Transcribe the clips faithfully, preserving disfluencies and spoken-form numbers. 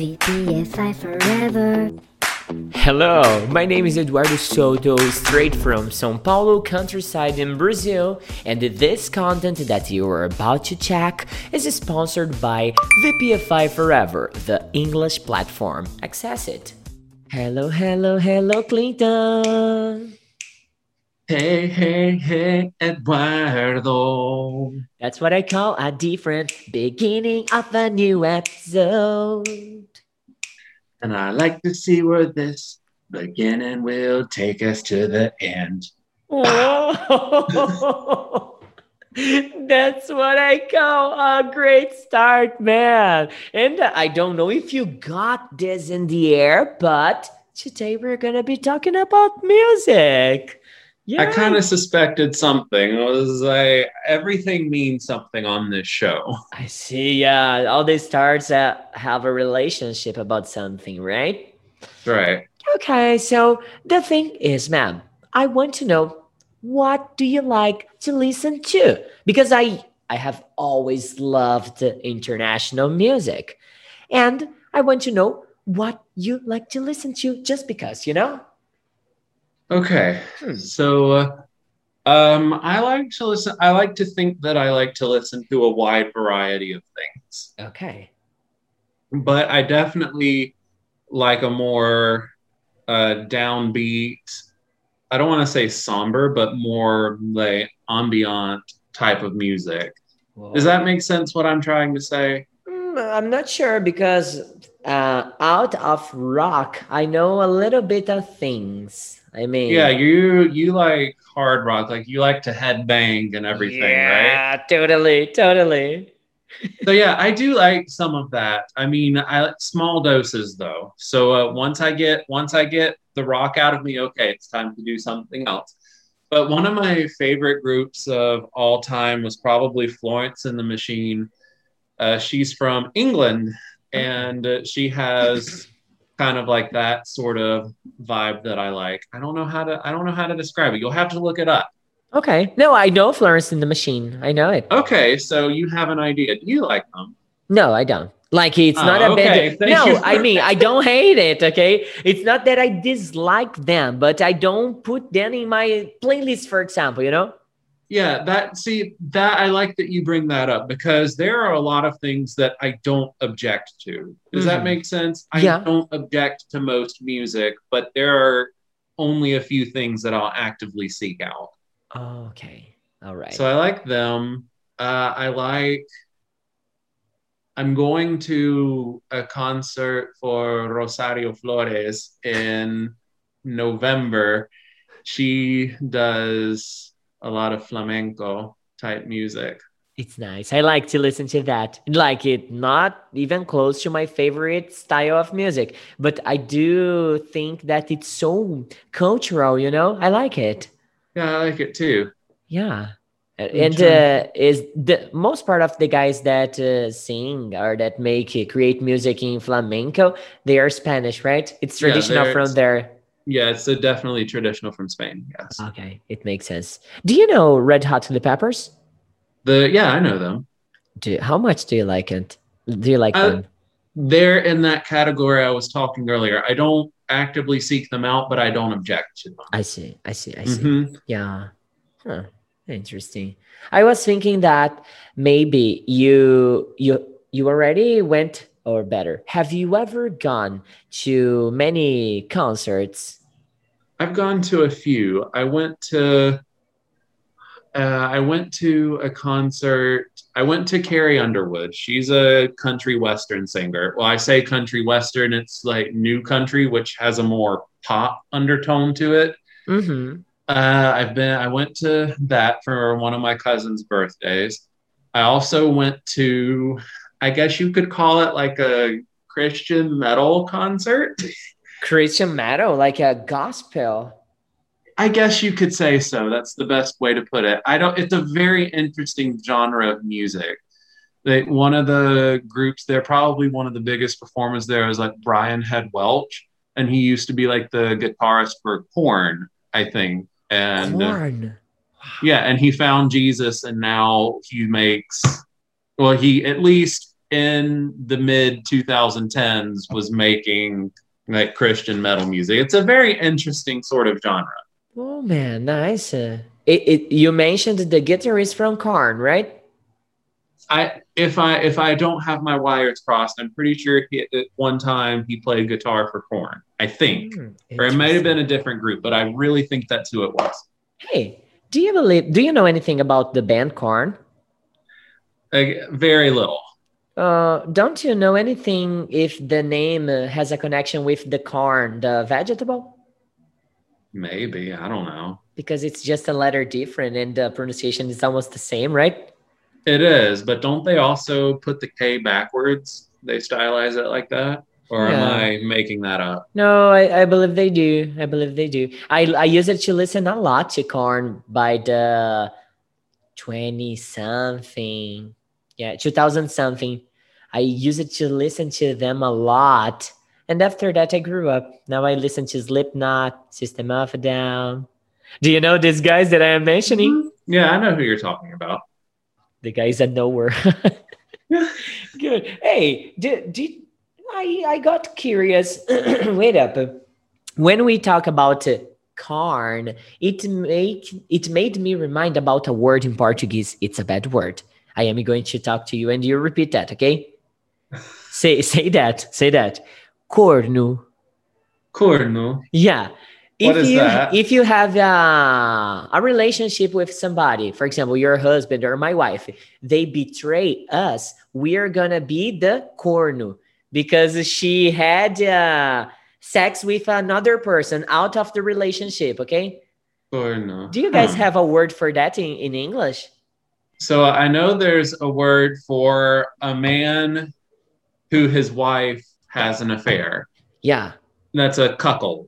V P F I Forever. Hello, my name is Eduardo Soto, straight from São Paulo countryside in Brazil, and this content that you are about to check is sponsored by V P F I Forever, the English platform. Access it. Hello, hello, hello, Clinton. Hey, hey, hey, Eduardo. That's what I call a different beginning of a new episode. And I like to see where this beginning will take us to the end. Oh, that's what I call a great start, man. And I don't know if you got this in the air, but today we're going to be talking about music. Yeah. I kind of suspected something. It was like, everything means something on this show. I see. Yeah. All these stars uh, have a relationship about something, right? Right. Okay. So the thing is, ma'am, I want to know, what do you like to listen to? Because I, I have always loved international music. And I want to know what you like to listen to just because, you know? Okay, so uh, um, I like to listen. I like to think that I like to listen to a wide variety of things. Okay, but I definitely like a more uh, downbeat. I don't want to say somber, but more like ambient type of music. Whoa. Does that make sense? What I'm trying to say? Mm, I'm not sure because uh, out of rock, I know a little bit of things. I mean, yeah, you you like hard rock, like you like to headbang and everything, yeah, right? Yeah, totally, totally. So yeah, I do like some of that. I mean, I like small doses though. So uh, once I get once I get the rock out of me, okay, it's time to do something else. But one of my favorite groups of all time was probably Florence and the Machine. Uh, she's from England, and uh, she has. Kind of like that sort of vibe that I like. I don't know how to, I don't know how to describe it. You'll have to look it up. Okay. No, I know Florence and the Machine. I know it. Okay. So you have an idea. Do you like them? No, I don't. Like it's oh, not a okay. bad. No, I mean, I don't hate it. Okay. It's not that I dislike them, but I don't put them in my playlist, for example, you know? Yeah, that see that I like that you bring that up because there are a lot of things that I don't object to. Does mm-hmm. that make sense? I yeah. don't object to most music, but there are only a few things that I'll actively seek out. Oh, okay. All right. So I like them. Uh, I like I'm going to a concert for Rosario Flores in November. She does a lot of flamenco type music. It's nice. I like to listen to that. Like it, not even close to my favorite style of music, but I do think that it's so cultural, you know, I like it. Yeah, I like it too. Yeah. And uh, is the most part of the guys that uh, sing or that make uh, create music in flamenco, they are Spanish, right? It's traditional yeah, from there. Yeah, it's definitely traditional from Spain, yes. Okay, it makes sense. Do you know Red Hot Chili Peppers? The Yeah, I know them. Do How much do you like it? Do you like uh, them? They're in that category I was talking earlier. I don't actively seek them out, but I don't object to them. I see, I see, I see. Mm-hmm. Yeah. Huh. Interesting. I was thinking that maybe you you you already went... Or better, have you ever gone to many concerts? I've gone to a few. I went to, uh, I went to a concert. I went to Carrie Underwood. She's a country western singer. Well, I say country western. It's like new country, which has a more pop undertone to it. Mm-hmm. Uh, I've been. I went to that for one of my cousin's birthdays. I also went to. I guess you could call it like a Christian metal concert. Christian metal, like a gospel. I guess you could say so. That's the best way to put it. I don't. It's a very interesting genre of music. They, one of the groups, they're probably one of the biggest performers there is like Brian Head Welch, and he used to be like the guitarist for Korn, I think. And Korn. Uh, yeah, and he found Jesus, and now he makes. Well, he at least in the mid twenty tens was making like Christian metal music. It's a very interesting sort of genre. Oh man, nice. Uh, it, it, you mentioned the guitarist from Korn, right? I if I if I don't have my wires crossed, I'm pretty sure he, at one time he played guitar for Korn, I think, mm, or it might have been a different group, but I really think that's who it was. Hey, do you believe? Do you know anything about the band Korn? Like, very little. Uh, don't you know anything if the name uh, has a connection with the Korn, the vegetable? Maybe, I don't know. Because it's just a letter different, and the pronunciation is almost the same, right? It is, but don't they also put the K backwards? They stylize it like that? Or yeah. am I making that up? No, I, I believe they do. I believe they do. I, I used it to listen a lot to Korn by the twenty-something. Yeah, two thousand something. I used it to listen to them a lot. And after that, I grew up. Now I listen to Slipknot, System of a Down. Do you know these guys that I am mentioning? Mm-hmm. Yeah, I know who you're talking about. The guys at nowhere. Good. Hey, did, did I, I got curious. Wait up. When we talk about uh, Korn, it make it made me remind about a word in Portuguese. It's a bad word. I am going to talk to you and you repeat that, okay? say say that. Say that. Corno. Corno. Yeah. What if is you, that? If you have a, a relationship with somebody, for example, your husband or my wife, they betray us, we are going to be the corno because she had uh, sex with another person out of the relationship, okay? Corno. Do you guys hmm. have a word for that in, in English? So I know there's a word for a man who his wife has an affair. Yeah. That's a cuckold.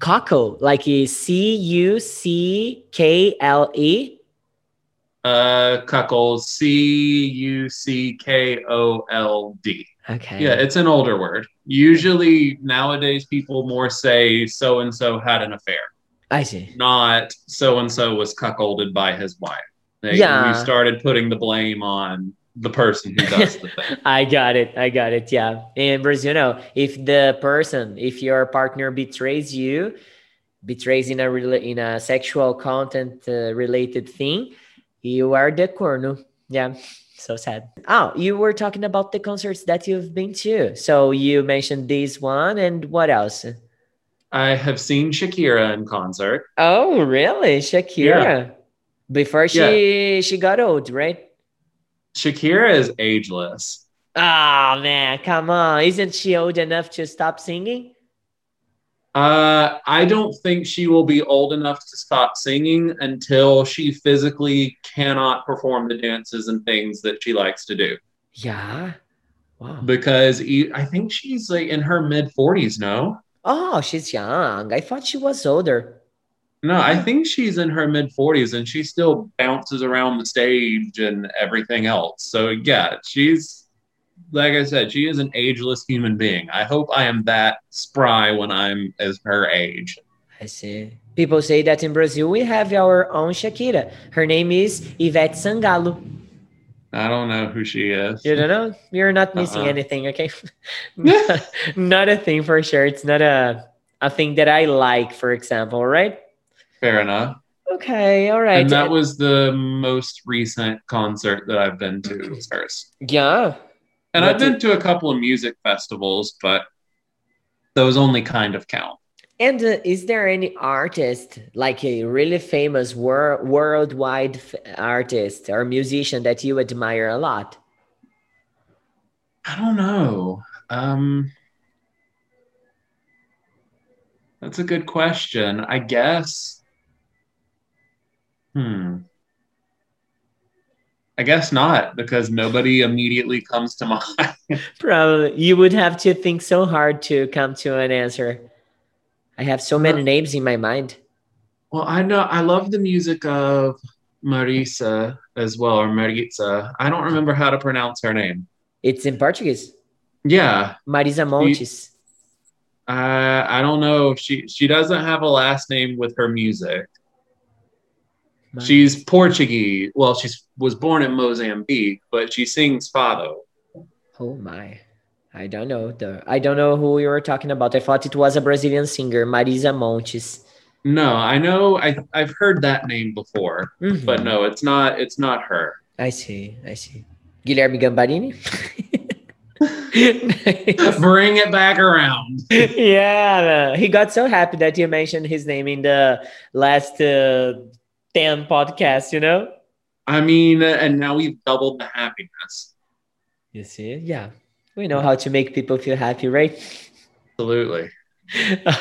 Cuckold, like C U C K L E? Uh, cuckold, C U C K O L D. Okay. Yeah, it's an older word. Usually nowadays people more say so-and-so had an affair. I see. Not so-and-so was cuckolded by his wife. Like, yeah. We started putting the blame on the person who does the thing. I got it. I got it. Yeah. In Brazil, you know, if the person, if your partner betrays you, betrays in a in a sexual content uh, related thing, you are the corno. Yeah. So sad. Oh, you were talking about the concerts that you've been to. So you mentioned this one and what else? I have seen Shakira in concert. Oh, really? Shakira. Yeah. Before she yeah. she got old, right? Shakira is ageless. Oh, man, come on. Isn't she old enough to stop singing? Uh, I don't think she will be old enough to stop singing until she physically cannot perform the dances and things that she likes to do. Yeah. Wow. Because I think she's like in her mid forties, no? Oh, she's young. I thought she was older. No, I think she's in her mid forties and she still bounces around the stage and everything else. So, yeah, she's, like I said, she is an ageless human being. I hope I am that spry when I'm as her age. I see. People say that in Brazil we have our own Shakira. Her name is Ivete Sangalo. I don't know who she is. You don't know? You're not missing uh-uh. anything, okay? Not a thing for sure. It's not a, a thing that I like, for example, right? Fair enough. Okay, all right. And that was the most recent concert that I've been to was hers. Yeah. And I've been to a couple of music festivals, but those only kind of count. And uh, is there any artist, like a really famous wor- worldwide f- artist or musician that you admire a lot? I don't know. Um, that's a good question. I guess... Hmm. I guess not, because nobody immediately comes to mind. Probably. You would have to think so hard to come to an answer. I have so many names in my mind. Well, I know. I love the music of Marisa as well, or Maritza. I don't remember how to pronounce her name. It's in Portuguese. Yeah. Marisa Montes. You, uh, I don't know. She, she doesn't have a last name with her music. Nice. She's Portuguese. Well, she was born in Mozambique, but she sings fado. Oh my. I don't know though. I don't know who you were talking about. I thought it was a Brazilian singer, Marisa Montes. No, I know. I I've heard that name before, mm-hmm. but no, it's not. It's not her. I see. I see. Guilherme Gambarini. Bring it back around. Yeah, he got so happy that you mentioned his name in the last uh, ten podcasts. You know. I mean, and now we've doubled the happiness. You see? Yeah. We know how to make people feel happy, right? Absolutely.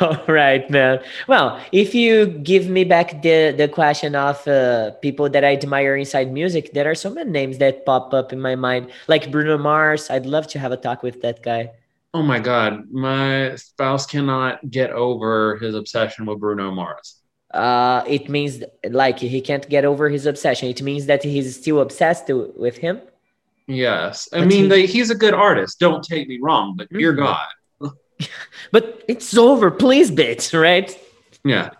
All right, man. Well, if you give me back the, the question of uh, people that I admire inside music, there are so many names that pop up in my mind, like Bruno Mars. I'd love to have a talk with that guy. Oh, my God. My spouse cannot get over his obsession with Bruno Mars. Uh, it means like he can't get over his obsession. It means that he's still obsessed to, with him. Yes. I but mean, he, they, he's a good artist. Don't take me wrong, but dear God. But it's over. Please, bitch, right? Yeah.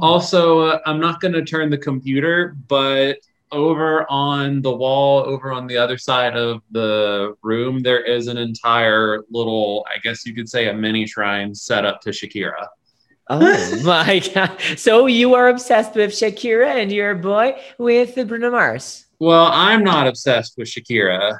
Also, uh, I'm not going to turn the computer, but over on the wall, over on the other side of the room, there is an entire little, I guess you could say a mini shrine set up to Shakira. Oh, my God. So you are obsessed with Shakira and your boy with Bruno Mars. Well, I'm not obsessed with Shakira.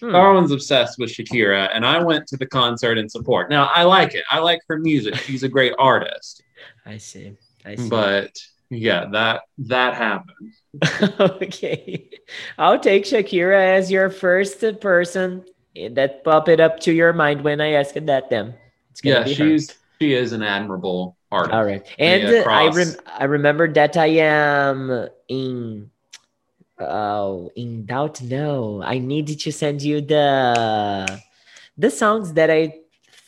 Hmm. Darwin's obsessed with Shakira, and I went to the concert in support. Now, I like it. I like her music. She's a great artist. I see. I see. But, yeah, that that happened. Okay. I'll take Shakira as your first person that popped it up to your mind when I asked that then. It's gonna yeah, be she's, she is an admirable artist. All right. And yeah, I, rem- I remember that I am in... Oh, in doubt, no. I needed to send you the the songs that I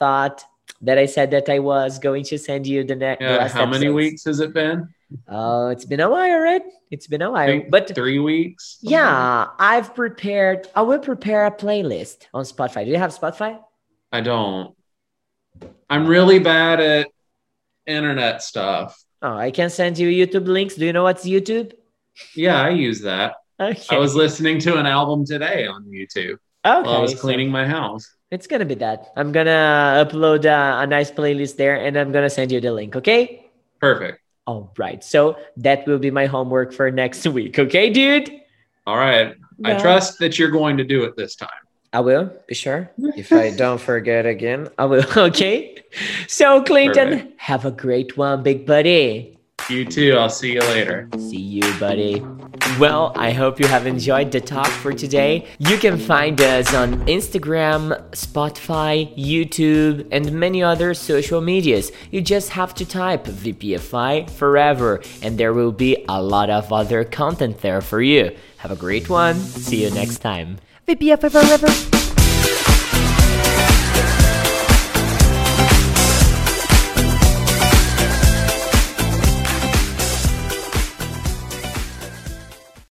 thought that I said that I was going to send you the next. Yeah, how many episodes. Weeks has it been? Oh, uh, it's been a while, right? It's been a while, but three weeks. Something. Yeah, I've prepared. I will prepare a playlist on Spotify. Do you have Spotify? I don't. I'm really bad at internet stuff. Oh, I can send you YouTube links. Do you know what's YouTube? Yeah, I use that. Okay. I was listening to an album today on YouTube. Okay, while I was cleaning so my house. It's going to be that. I'm going to upload a, a nice playlist there, and I'm going to send you the link, okay? Perfect. All right. So that will be my homework for next week, okay, dude? All right. Bye. I trust that you're going to do it this time. I will, be sure. If I don't forget again, I will. Okay. So, Clinton, perfect. Have a great one, big buddy. You too. I'll see you later. See you, buddy. Well, I hope you have enjoyed the talk for today. You can find us on Instagram, Spotify, YouTube, and many other social medias. You just have to type V P F I Forever, and there will be a lot of other content there for you. Have a great one. See you next time. V P F I Forever.